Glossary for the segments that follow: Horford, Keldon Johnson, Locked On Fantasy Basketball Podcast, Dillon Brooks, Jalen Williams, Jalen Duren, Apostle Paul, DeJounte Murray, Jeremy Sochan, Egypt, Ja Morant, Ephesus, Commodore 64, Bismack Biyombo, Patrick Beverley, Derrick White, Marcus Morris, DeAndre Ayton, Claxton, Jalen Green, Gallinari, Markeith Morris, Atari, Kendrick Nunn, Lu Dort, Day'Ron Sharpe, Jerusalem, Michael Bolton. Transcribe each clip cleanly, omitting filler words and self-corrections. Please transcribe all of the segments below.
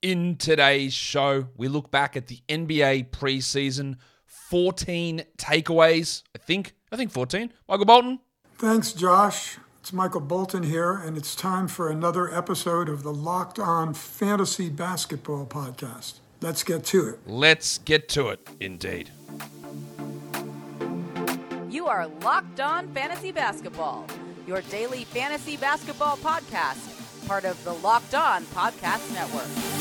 In today's show, we look back at the NBA preseason. 14 takeaways, I think 14. Michael Bolton. Thanks, Josh. It's Michael Bolton here, and it's time for another episode of the Locked On Fantasy Basketball Podcast. Let's get to it. Let's get to it, indeed. You are Locked On Fantasy Basketball, your daily fantasy basketball podcast, part of the Locked On Podcast Network.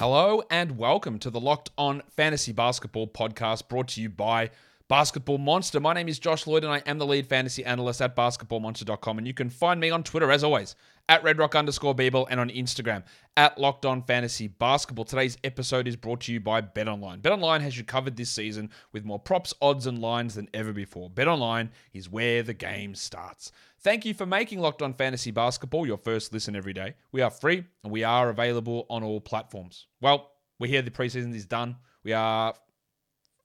Hello and welcome to the Locked On Fantasy Basketball Podcast, brought to you by Basketball Monster. My name is Josh Lloyd and I am the lead fantasy analyst at basketballmonster.com. And you can find me on Twitter, as always, at @RedRock_Beeble and on Instagram, at @LockedOnFantasyBasketball. Today's episode is brought to you by BetOnline. BetOnline has you covered this season with more props, odds, and lines than ever before. BetOnline is where the game starts. Thank you for making Locked On Fantasy Basketball your first listen every day. We are free and we are available on all platforms. Well, we're here. The preseason is done. We are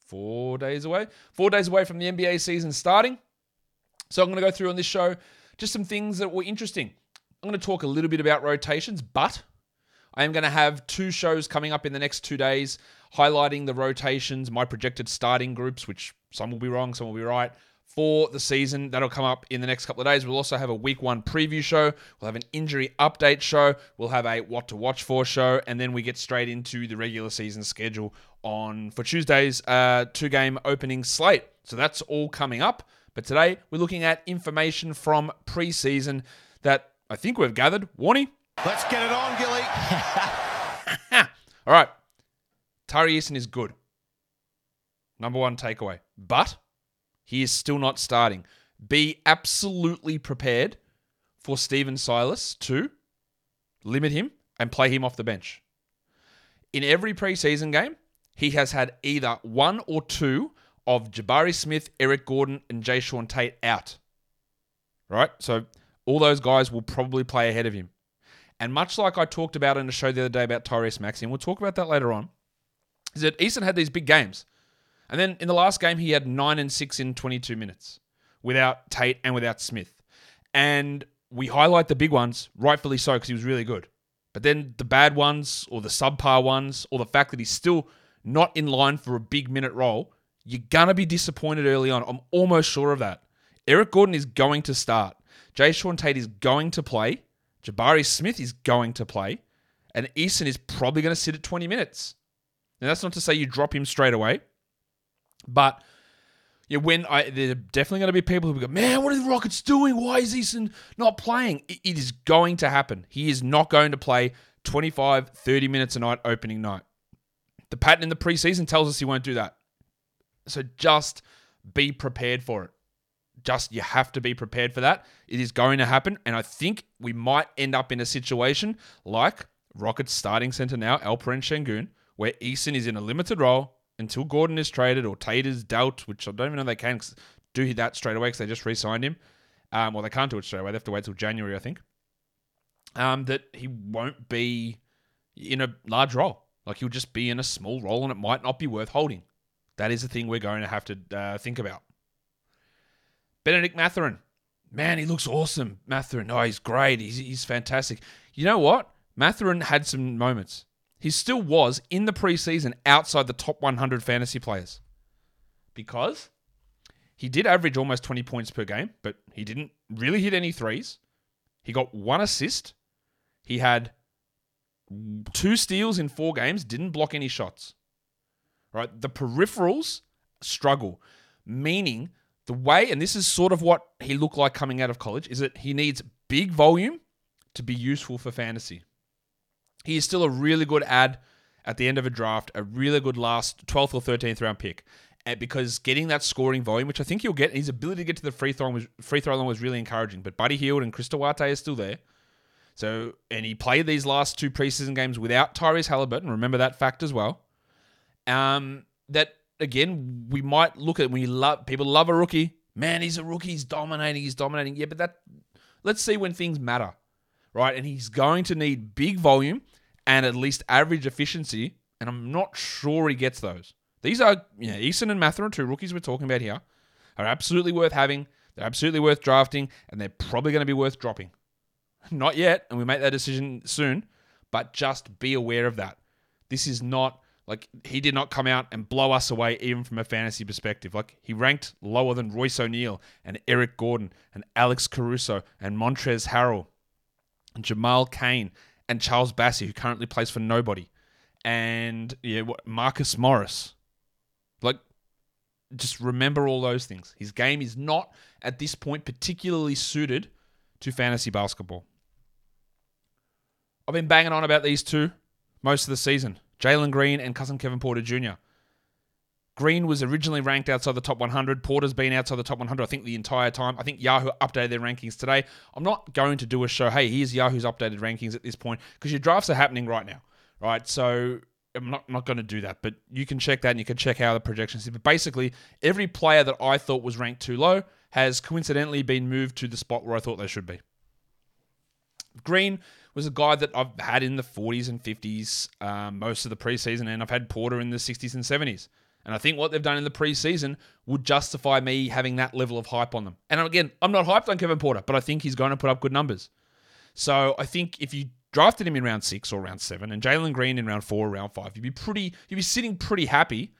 4 days away. 4 days away from the NBA season starting. So I'm going to go through on this show just some things that were interesting. I'm going to talk a little bit about rotations, but I am going to have two shows coming up in the next 2 days highlighting the rotations, my projected starting groups, which some will be wrong, some will be right, for the season. That'll come up in the next couple of days. We'll also have a week one preview show. We'll have an injury update show. We'll have a what to watch for show. And then we get straight into the regular season schedule for Tuesday's two-game opening slate. So that's all coming up. But today we're looking at information from preseason that I think we've gathered. Warnie? Let's get it on, Gilly. All right. Tari Eason is good. Number one takeaway. But he is still not starting. Be absolutely prepared for Stephen Silas to limit him and play him off the bench. In every preseason game, he has had either one or two of Jabari Smith, Eric Gordon, and Jae'Sean Tate out. Right? So all those guys will probably play ahead of him. And much like I talked about in the show the other day about Tyrese Maxey, and we'll talk about that later on, is that Eason had these big games. And then in the last game, he had 9 and 6 in 22 minutes without Tate and without Smith. And we highlight the big ones, rightfully so, because he was really good. But then the bad ones or the subpar ones or the fact that he's still not in line for a big minute role, you're going to be disappointed early on. I'm almost sure of that. Eric Gordon is going to start. Jae'Sean Tate is going to play. Jabari Smith is going to play. And Eason is probably going to sit at 20 minutes. Now, that's not to say you drop him straight away. But yeah, there are definitely going to be people who go, man, what are the Rockets doing? Why is Eason not playing? It is going to happen. He is not going to play 25, 30 minutes a night opening night. The pattern in the preseason tells us he won't do that. So just be prepared for it. You have to be prepared for that. It is going to happen. And I think we might end up in a situation like Rockets starting center now, Alperen Sengun, where Eason is in a limited role until Gordon is traded or Tate is dealt, which I don't even know they can do that straight away because they just re-signed him. Well, they can't do it straight away. They have to wait till January, I think. That he won't be in a large role. Like, he'll just be in a small role and it might not be worth holding. That is the thing we're going to have to think about. Bennedict Mathurin. Man, he looks awesome. Mathurin. Oh, he's great. He's fantastic. You know what? Mathurin had some moments. He still was, in the preseason, outside the top 100 fantasy players because he did average almost 20 points per game, but he didn't really hit any threes. He got one assist. He had 2 steals in 4 games, didn't block any shots. Right? The peripherals struggle, meaning the way, and this is sort of what he looked like coming out of college, is that he needs big volume to be useful for fantasy. He is still a really good add at the end of a draft, a really good last 12th or 13th round pick. And because getting that scoring volume, which I think he'll get, and his ability to get to the free throw line was really encouraging. But Buddy Hield and Chris Duarte are still there. So, and he played these last 2 preseason games without Tyrese Halliburton. Remember that fact as well. That, again, we might look at when people love a rookie. Man, he's a rookie. He's dominating. Yeah, but let's see when things matter. Right, and he's going to need big volume and at least average efficiency, and I'm not sure he gets those. These are Eason and Mathurin, 2 rookies we're talking about here, are absolutely worth having. They're absolutely worth drafting, and they're probably going to be worth dropping. Not yet, and we make that decision soon, but just be aware of that. This is not, he did not come out and blow us away even from a fantasy perspective. He ranked lower than Royce O'Neal and Eric Gordon and Alex Caruso and Montrezl Harrell and Jamal Cain and Charles Bassey, who currently plays for nobody, and Marcus Morris. Just remember all those things. His game is not, at this point, particularly suited to fantasy basketball. I've been banging on about these two most of the season. Jalen Green and Cousin Kevin Porter Jr. Green was originally ranked outside the top 100. Porter's been outside the top 100, I think, the entire time. I think Yahoo updated their rankings today. I'm not going to do a show, hey, here's Yahoo's updated rankings at this point, because your drafts are happening right now, right? So I'm not going to do that, but you can check that and you can check how the projections is. But basically, every player that I thought was ranked too low has coincidentally been moved to the spot where I thought they should be. Green was a guy that I've had in the 40s and 50s most of the preseason, and I've had Porter in the 60s and 70s. And I think what they've done in the preseason would justify me having that level of hype on them. And again, I'm not hyped on Kevin Porter, but I think he's going to put up good numbers. So I think if you drafted him in round 6 or round 7, and Jalen Green in round 4 or round 5, you'd be sitting pretty happy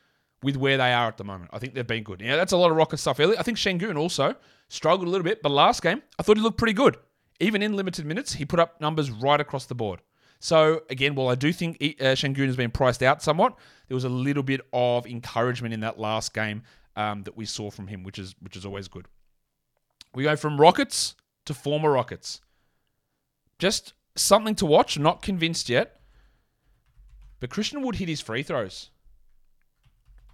with where they are at the moment. I think they've been good. That's a lot of rocket stuff early. I think Şengün also struggled a little bit, but last game, I thought he looked pretty good. Even in limited minutes, he put up numbers right across the board. So, again, while I do think Şengün has been priced out somewhat, there was a little bit of encouragement in that last game that we saw from him, which is always good. We go from Rockets to former Rockets. Just something to watch, not convinced yet. But Christian Wood hit his free throws.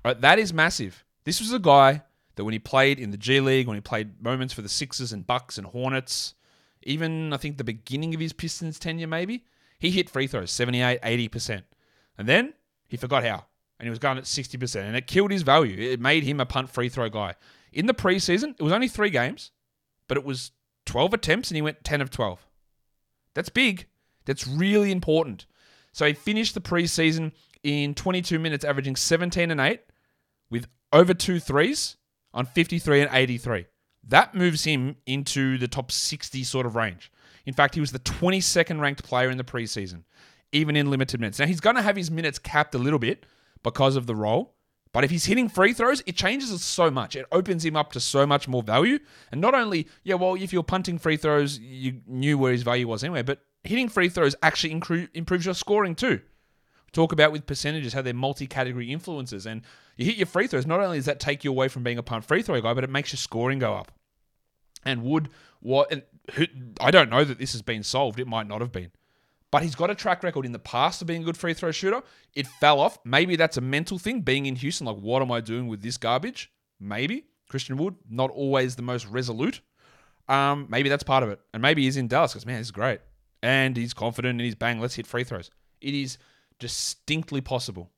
Right, that is massive. This was a guy that when he played in the G League, when he played moments for the Sixers and Bucks and Hornets, even I think the beginning of his Pistons tenure maybe, he hit free throws, 78, 80%. And then he forgot how. And he was going at 60%. And it killed his value. It made him a punt free throw guy. In the preseason, it was only 3 games, but it was 12 attempts and he went 10 of 12. That's big. That's really important. So he finished the preseason in 22 minutes, averaging 17 and 8 with over 2 threes on 53 and 83. That moves him into the top 60 sort of range. In fact, he was the 22nd ranked player in the preseason, even in limited minutes. Now, he's going to have his minutes capped a little bit because of the role. But if he's hitting free throws, it changes it so much. It opens him up to so much more value. And not only, if you're punting free throws, you knew where his value was anyway, but hitting free throws actually improves your scoring too. We talk about with percentages, how they're multi-category influences. And you hit your free throws, not only does that take you away from being a punt free throw guy, but it makes your scoring go up. And I don't know that this has been solved. It might not have been. But he's got a track record in the past of being a good free throw shooter. It fell off. Maybe that's a mental thing, being in Houston. What am I doing with this garbage? Maybe. Christian Wood, not always the most resolute. Maybe that's part of it. And maybe he's in Dallas because, man, this is great. And he's confident and he's bang, let's hit free throws. It is distinctly possible.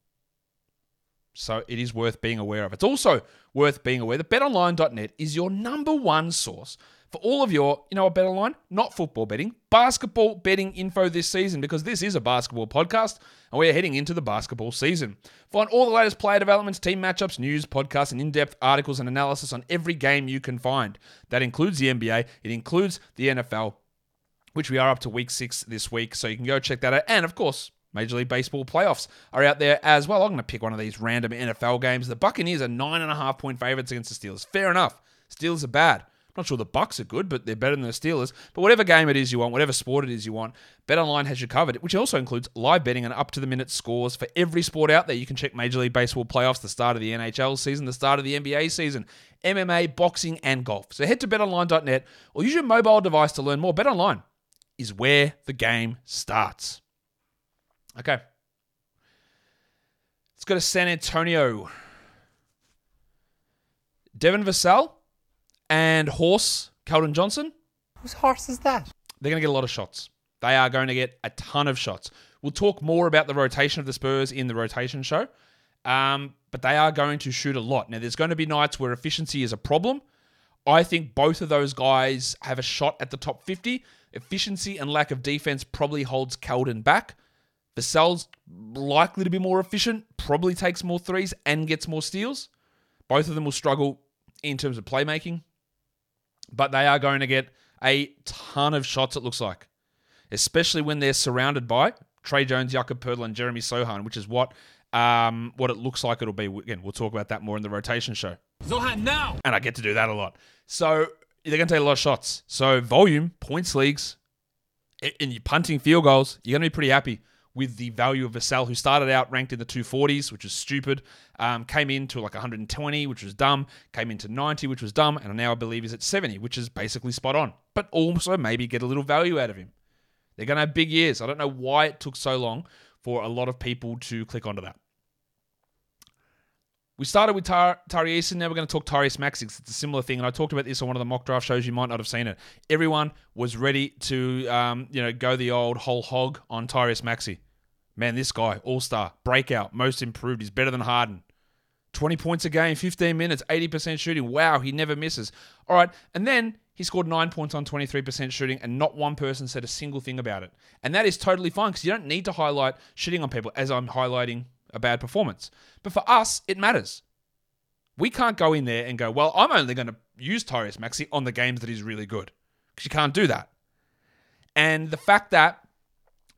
So it is worth being aware of. It's also worth being aware that betonline.net is your number one source for all of your, BetOnline, not football betting, basketball betting info this season, because this is a basketball podcast and we're heading into the basketball season. Find all the latest player developments, team matchups, news, podcasts, and in-depth articles and analysis on every game you can find. That includes the NBA, it includes the NFL, which we are up to week 6 this week, so you can go check that out. And of course, Major League Baseball playoffs are out there as well. I'm going to pick one of these random NFL games. The Buccaneers are 9.5-point favorites against the Steelers. Fair enough. Steelers are bad. Not sure the Bucks are good, but they're better than the Steelers. But whatever game it is you want, whatever sport it is you want, BetOnline has you covered, which also includes live betting and up-to-the-minute scores for every sport out there. You can check Major League Baseball playoffs, the start of the NHL season, the start of the NBA season, MMA, boxing, and golf. So head to betonline.net or use your mobile device to learn more. BetOnline is where the game starts. Okay. Let's go to San Antonio. Devin Vassell and Horse Keldon Johnson. Whose horse is that? They're going to get a lot of shots. They are going to get a ton of shots. We'll talk more about the rotation of the Spurs in the rotation show, but they are going to shoot a lot. Now, there's going to be nights where efficiency is a problem. I think both of those guys have a shot at the top 50. Efficiency and lack of defense probably holds Keldon back. Vassell's likely to be more efficient, probably takes more threes and gets more steals. Both of them will struggle in terms of playmaking. But they are going to get a ton of shots, it looks like, especially when they're surrounded by Tre Jones, Jakob Poeltl, and Jeremy Sochan, which is what it looks like it'll be. Again, we'll talk about that more in the rotation show. Sochan now! And I get to do that a lot. So they're going to take a lot of shots. So volume, points leagues, in your punting field goals, you're going to be pretty happy with the value of Vassell, who started out ranked in the 240s, which is stupid, came into like 120, which was dumb, came into 90, which was dumb, and now I believe is at 70, which is basically spot on. But also maybe get a little value out of him. They're going to have big years. I don't know why it took so long for a lot of people to click onto that. We started with Tari Eason. Now we're going to talk Tyrese Maxey. It's a similar thing, and I talked about this on one of the mock draft shows. You might not have seen it. Everyone was ready to go the old whole hog on Tyrese Maxey. Man, this guy, all-star, breakout, most improved. He's better than Harden. 20 points a game, 15 minutes, 80% shooting. Wow, he never misses. All right, and then he scored 9 points on 23% shooting, and not one person said a single thing about it. And that is totally fine, because you don't need to highlight shitting on people, as I'm highlighting a bad performance. But for us, it matters. We can't go in there and go, well, I'm only going to use Tyrese Maxey on the games that he's really good, because you can't do that. And the fact that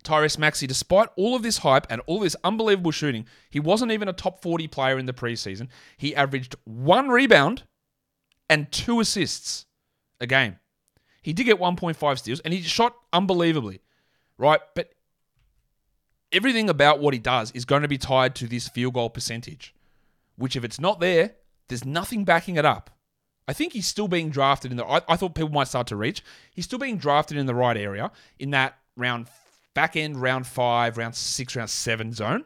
Tyrese Maxey, despite all of this hype and all this unbelievable shooting, he wasn't even a top 40 player in the preseason. He averaged 1 rebound and 2 assists a game. He did get 1.5 steals, and he shot unbelievably, right? But everything about what he does is going to be tied to this field goal percentage, which if it's not there, there's nothing backing it up. I think he's still being drafted in the... I thought people might start to reach. He's still being drafted in the right area in that round... back end, round 5, round 6, round 7 zone.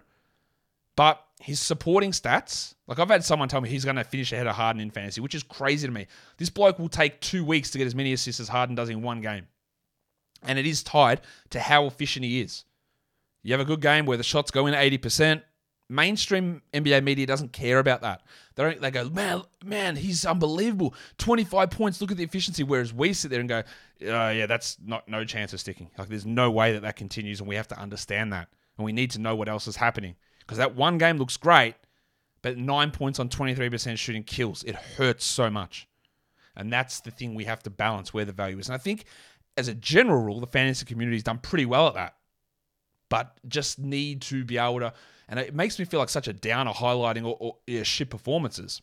But his supporting stats, like I've had someone tell me he's going to finish ahead of Harden in fantasy, which is crazy to me. This bloke will take 2 weeks to get as many assists as Harden does in one game. And it is tied to how efficient he is. You have a good game where the shots go in 80%. Mainstream NBA media doesn't care about that. They go, man, he's unbelievable. 25 points, look at the efficiency. Whereas we sit there and go, yeah, that's no chance of sticking. Like, there's no way that continues, and we have to understand that. And we need to know what else is happening. Because that one game looks great, but 9 points on 23% shooting kills. It hurts so much. And that's the thing we have to balance where the value is. And I think, as a general rule, the fantasy community has done pretty well at that. But just need to be able to... And it makes me feel like such a downer highlighting or shit performances.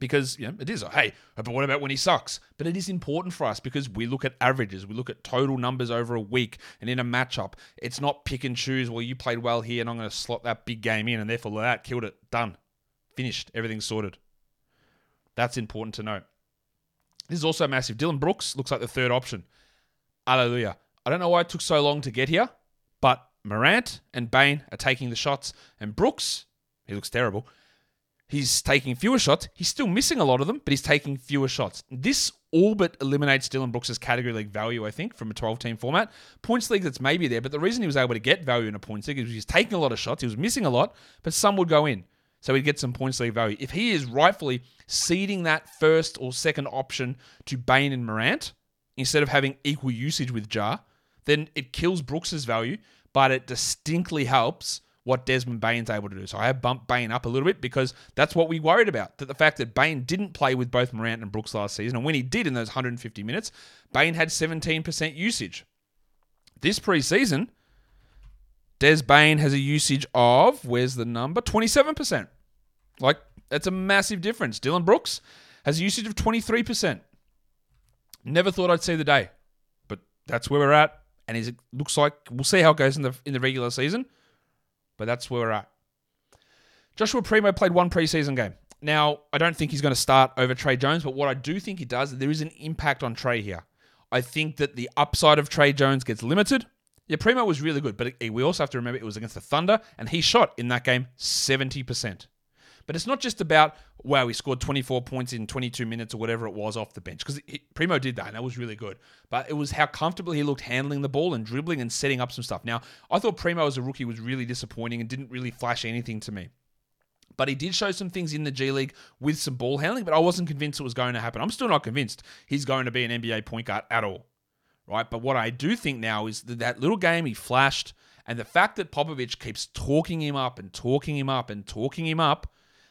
Because, it is. Hey, but what about when he sucks? But it is important for us because we look at averages. We look at total numbers over a week and in a matchup. It's not pick and choose, well, you played well here and I'm going to slot that big game in and therefore that killed it. Done. Finished. Everything's sorted. That's important to note. This is also massive. Dillon Brooks looks like the third option. Hallelujah. I don't know why it took so long to get here, but Morant and Bane are taking the shots, and Brooks, he looks terrible. He's taking fewer shots. He's still missing a lot of them, but he's taking fewer shots. This all but eliminates Dillon Brooks' category league value, I think, from a 12-team format. Points league, that's maybe there, but the reason he was able to get value in a points league is he's taking a lot of shots. He was missing a lot, but some would go in. So he'd get some points league value. If he is rightfully seeding that first or second option to Bane and Morant, instead of having equal usage with Ja, then it kills Brooks' value, but it distinctly helps what Desmond Bane's able to do. So I have bumped Bane up a little bit because that's what we worried about, that the fact that Bane didn't play with both Morant and Brooks last season, and when he did in those 150 minutes, Bane had 17% usage. This preseason, Des Bane has a usage of, 27%. Like, that's a massive difference. Dillon Brooks has a usage of 23%. Never thought I'd see the day, but that's where we're at. And it looks like we'll see how it goes in the regular season, but that's where we're at. Joshua Primo played 1 preseason game. Now, I don't think he's going to start over Tre Jones, but what I do think he does, there is an impact on Tre here. I think that the upside of Tre Jones gets limited. Yeah, Primo was really good, but we also have to remember it was against the Thunder, and he shot in that game 70%. But it's not just about, wow, he scored 24 points in 22 minutes or whatever it was off the bench. Because Primo did that, and that was really good. But it was how comfortable he looked handling the ball and dribbling and setting up some stuff. Now, I thought Primo as a rookie was really disappointing and didn't really flash anything to me. But he did show some things in the G League with some ball handling, but I wasn't convinced it was going to happen. I'm still not convinced he's going to be an NBA point guard at all, right? But what I do think now is that little game he flashed, and the fact that Popovich keeps talking him up and talking him up and talking him up,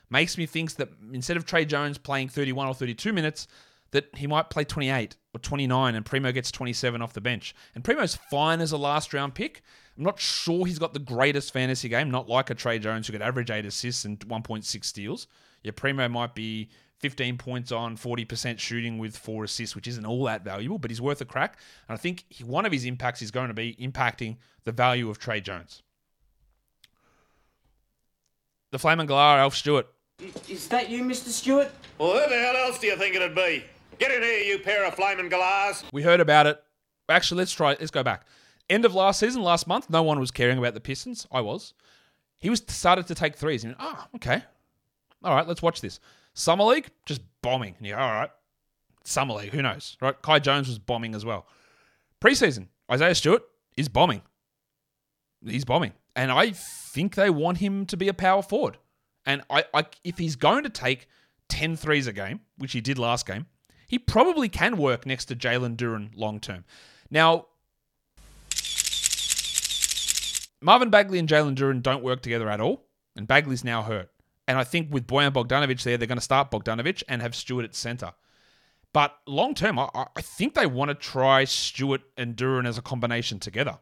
makes me think that instead of Tre Jones playing 31 or 32 minutes, that he might play 28 or 29 and Primo gets 27 off the bench. And Primo's fine as a last round pick. I'm not sure he's got the greatest fantasy game, not like a Tre Jones who could average 8 assists and 1.6 steals. Yeah, Primo might be 15 points on 40% shooting with 4 assists, which isn't all that valuable, but he's worth a crack. And I think one of his impacts is going to be impacting the value of Tre Jones. The Flamin' Galar, Alf Stewart. Is that you, Mr. Stewart? Well, who the hell else do you think it'd be? Get in here, you pair of Flamin' Galars. We heard about it. Actually, let's go back. End of last season, last month, no one was caring about the Pistons. I was. He was started to take threes. And okay. All right, let's watch this. Summer League, just bombing. And all right. Summer League, who knows? Right? Kai Jones was bombing as well. Preseason, Isaiah Stewart is bombing. He's bombing. And I think they want him to be a power forward. And I if he's going to take 10 threes a game, which he did last game, he probably can work next to Jalen Duren long-term. Now, Marvin Bagley and Jalen Duren don't work together at all, and Bagley's now hurt. And I think with Bojan Bogdanovic there, they're going to start Bogdanovic and have Stewart at center. But long-term, I think they want to try Stewart and Duren as a combination together.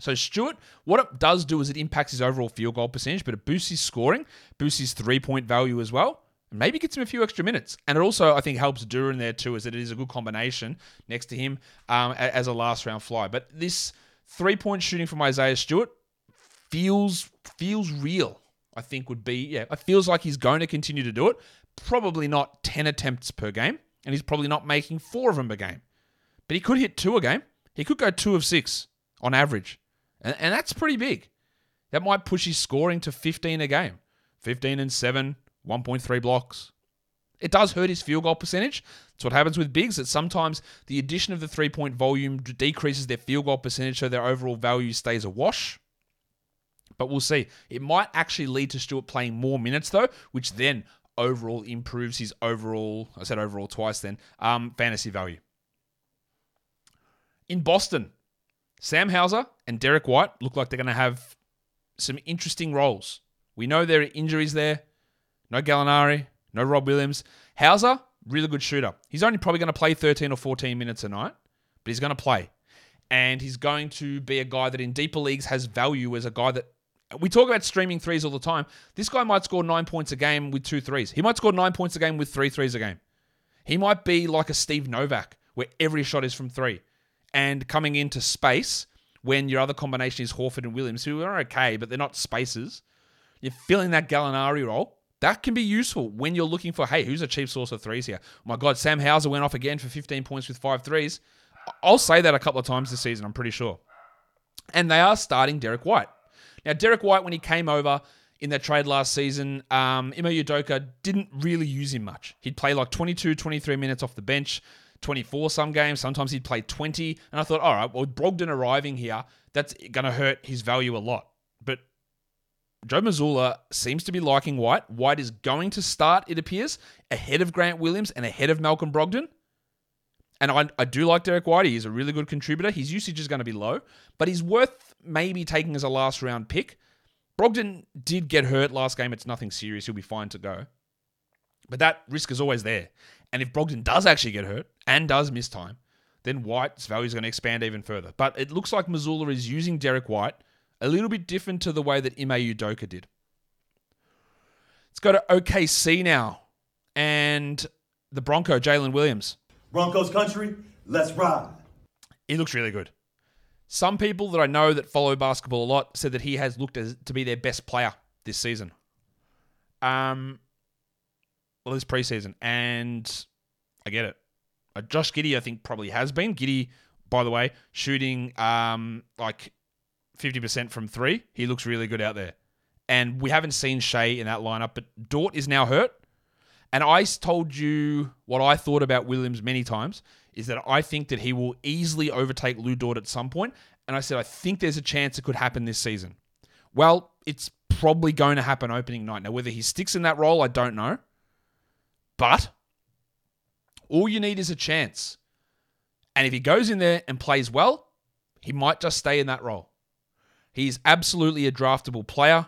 So Stewart, what it does do is it impacts his overall field goal percentage, but it boosts his scoring, boosts his three-point value as well, and maybe gets him a few extra minutes. And it also, I think, helps Duren there too, is that it is a good combination next to him as a last-round fly. But this three-point shooting from Isaiah Stewart feels real, I think would be, it feels like he's going to continue to do it. Probably not 10 attempts per game, and he's probably not making 4 of them a game. But he could hit 2 a game. He could go 2 of 6 on average. And that's pretty big. That might push his scoring to 15 a game. 15 and 7, 1.3 blocks. It does hurt his field goal percentage. That's what happens with bigs, that sometimes the addition of the three-point volume decreases their field goal percentage so their overall value stays awash. But we'll see. It might actually lead to Stewart playing more minutes though, which then overall improves his overall, I said overall twice then, fantasy value. In Boston, Sam Hauser and Derrick White look like they're going to have some interesting roles. We know there are injuries there. No Gallinari, no Rob Williams. Hauser, really good shooter. He's only probably going to play 13 or 14 minutes a night, but he's going to play. And he's going to be a guy that in deeper leagues has value as a guy that... We talk about streaming threes all the time. This guy might score 9 points a game with 2 threes. He might score 9 points a game with 3 threes a game. He might be like a Steve Novak, where every shot is from 3. And coming into space when your other combination is Horford and Williams, who are okay, but they're not spacers. You're filling that Gallinari role. That can be useful when you're looking for, hey, who's a cheap source of threes here? Oh my God, Sam Hauser went off again for 15 points with 5 threes. I'll say that a couple of times this season, I'm pretty sure. And they are starting Derrick White. Now, Derrick White, when he came over in their trade last season, Ime Udoka didn't really use him much. He'd play like 22, 23 minutes off the bench. 24 some games, sometimes he'd play 20, and I thought, all right, well, with Brogdon arriving here, that's going to hurt his value a lot. But Joe Mazzulla seems to be liking White. White is going to start, it appears, ahead of Grant Williams and ahead of Malcolm Brogdon. And I do like Derrick White. He's a really good contributor. His usage is going to be low, but he's worth maybe taking as a last-round pick. Brogdon did get hurt last game. It's nothing serious. He'll be fine to go. But that risk is always there. And if Brogdon does actually get hurt and does miss time, then White's value is going to expand even further. But it looks like Mazzulla is using Derrick White a little bit different to the way that Ime Udoka did. Let's go to OKC now. And the Bronco, Jalen Williams. Broncos country, let's ride. He looks really good. Some people that I know that follow basketball a lot said that he has looked as to be their best player this season. Well, this preseason, and I get it. Josh Giddey, I think, probably has been. Giddey, by the way, shooting like 50% from 3. He looks really good out there. And we haven't seen Shea in that lineup, but Dort is now hurt. And I told you what I thought about Williams many times, is that I think that he will easily overtake Lu Dort at some point. And I said, I think there's a chance it could happen this season. Well, it's probably going to happen opening night. Now, whether he sticks in that role, I don't know. But all you need is a chance. And if he goes in there and plays well, he might just stay in that role. He is absolutely a draftable player.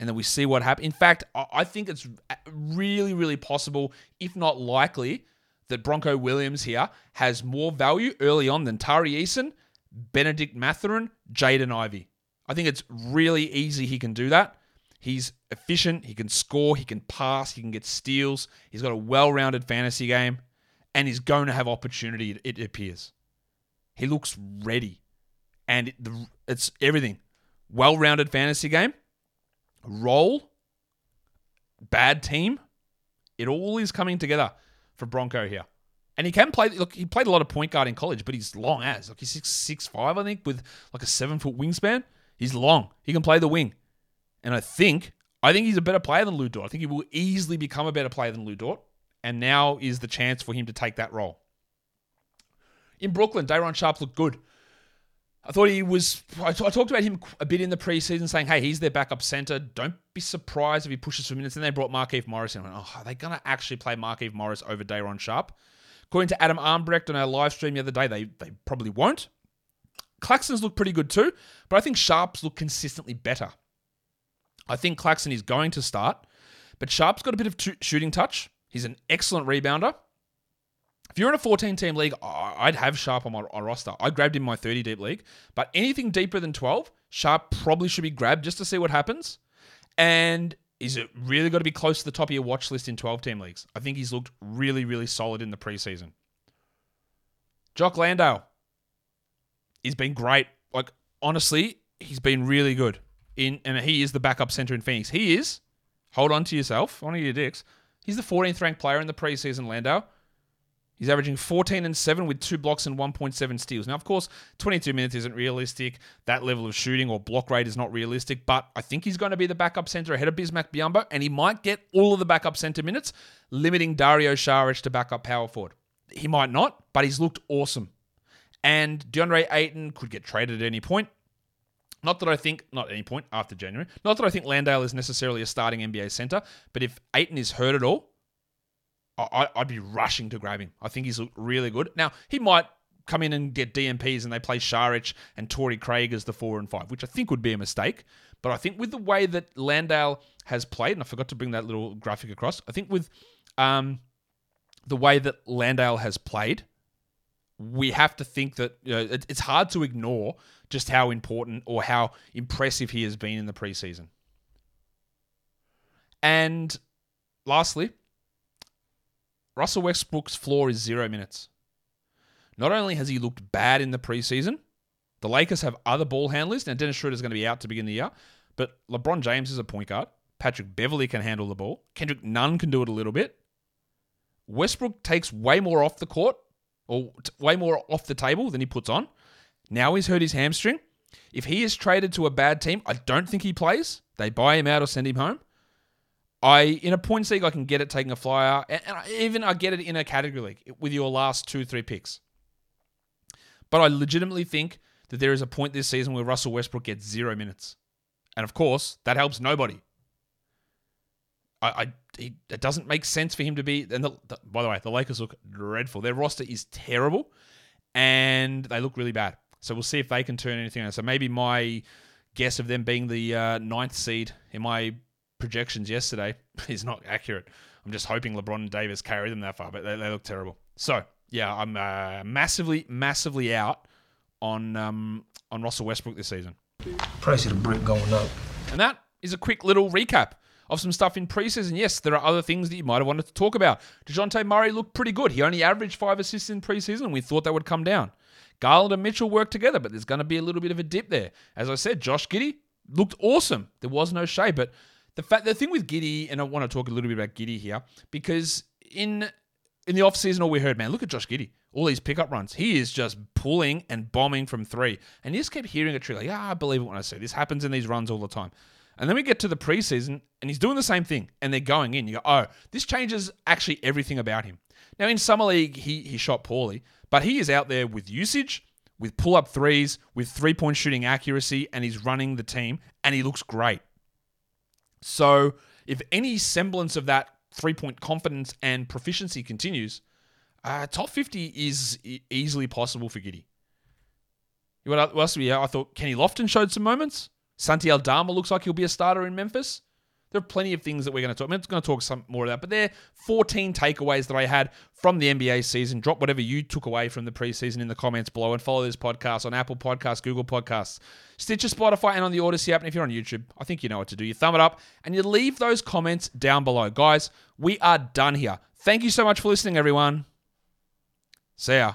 And then we see what happens. In fact, I think it's really, really possible, if not likely, that Bronco Williams here has more value early on than Tari Eason, Bennedict Mathurin, Jaden Ivey. I think it's really easy he can do that. He's efficient. He can score. He can pass. He can get steals. He's got a well-rounded fantasy game, and he's going to have opportunity, it appears. He looks ready, and it's everything. Well-rounded fantasy game, role, bad team. It all is coming together for Bronco here. And he can play. Look, he played a lot of point guard in college, but he's long as. Look, he's 6'5", I think, with like a 7-foot wingspan. He's long. He can play the wing. And I think he's a better player than Lu Dort. I think he will easily become a better player than Lu Dort. And now is the chance for him to take that role. In Brooklyn, Day'Ron Sharpe looked good. I talked about him a bit in the preseason, saying, hey, he's their backup center. Don't be surprised if he pushes for minutes. And they brought Markeith Morris in. I went, are they going to actually play Markeith Morris over Day'Ron Sharpe? According to Adam Armbrecht on our live stream the other day, they probably won't. Claxton's looked pretty good too, but I think Sharpe's looked consistently better. I think Claxton is going to start, but Sharpe's got a bit of shooting touch. He's an excellent rebounder. If you're in a 14-team league, I'd have Sharpe on my roster. I grabbed him in my 30-deep league. But anything deeper than 12, Sharpe probably should be grabbed just to see what happens. And he's really got to be close to the top of your watch list in 12-team leagues. I think he's looked really, really solid in the preseason. Jock Landale. He's been great. Like, honestly, he's been really good. And he is the backup center in Phoenix. He is, hold on to yourself, one of your dicks, he's the 14th ranked player in the preseason, Landale. He's averaging 14 and 7 with 2 blocks and 1.7 steals. Now, of course, 22 minutes isn't realistic. That level of shooting or block rate is not realistic, but I think he's going to be the backup center ahead of Bismack Biyombo, and he might get all of the backup center minutes, limiting Dario Saric to backup power forward. He might not, but he's looked awesome. And DeAndre Ayton could get traded at any point. After January. Not that I think Landale is necessarily a starting NBA center, but if Ayton is hurt at all, I'd be rushing to grab him. I think he's looked really good. Now, he might come in and get DMPs and they play Saric and Torrey Craig as the 4 and 5, which I think would be a mistake. But I think with the way that Landale has played, and I forgot to bring that little graphic across, I think with the way that Landale has played, we have to think that it's hard to ignore just how important or how impressive he has been in the preseason. And lastly, Russell Westbrook's floor is 0 minutes. Not only has he looked bad in the preseason, the Lakers have other ball handlers. Now, Dennis Schroeder is going to be out to begin the year, but LeBron James is a point guard. Patrick Beverley can handle the ball. Kendrick Nunn can do it a little bit. Westbrook takes way more off the court, or way more off the table than he puts on. Now he's hurt his hamstring. If he is traded to a bad team, I don't think he plays. They buy him out or send him home. In a points league, I can get it taking a flyer, and I get it in a category league with your last 2-3 picks. But I legitimately think that there is a point this season where Russell Westbrook gets 0 minutes. And of course, that helps nobody. It doesn't make sense for him to be. And by the way, the Lakers look dreadful. Their roster is terrible, and they look really bad. So we'll see if they can turn anything around. So maybe my guess of them being the 9th seed in my projections yesterday is not accurate. I'm just hoping LeBron and Davis carry them that far, but they look terrible. So yeah, I'm massively, massively out on Russell Westbrook this season. Price of the brick going up. And that is a quick little recap of some stuff in preseason. Yes, there are other things that you might have wanted to talk about. DeJounte Murray looked pretty good. He only averaged 5 assists in preseason, and we thought that would come down. Garland and Mitchell worked together, but there's going to be a little bit of a dip there. As I said, Josh Giddey looked awesome. There was no shade, but the thing with Giddey, and I want to talk a little bit about Giddey here, because in the offseason, all we heard, man, look at Josh Giddey. All these pickup runs. He is just pulling and bombing from 3. And you just kept hearing a trick, like, I believe it when I say this happens in these runs all the time. And then we get to the preseason, and he's doing the same thing, and they're going in. You go, this changes actually everything about him. Now, in Summer League, he shot poorly, but he is out there with usage, with pull-up threes, with three-point shooting accuracy, and he's running the team, and he looks great. So if any semblance of that three-point confidence and proficiency continues, top 50 is easily possible for Giddey. What else? I thought Kenny Lofton showed some moments. Santi Aldama looks like he'll be a starter in Memphis. There are plenty of things that we're going to talk. I'm going to talk some more about, but there are 14 takeaways that I had from the NBA season. Drop whatever you took away from the preseason in the comments below, and follow this podcast on Apple Podcasts, Google Podcasts, Stitcher, Spotify, and on the Odyssey app. And if you're on YouTube, I think you know what to do. You thumb it up and you leave those comments down below. Guys, we are done here. Thank you so much for listening, everyone. See ya.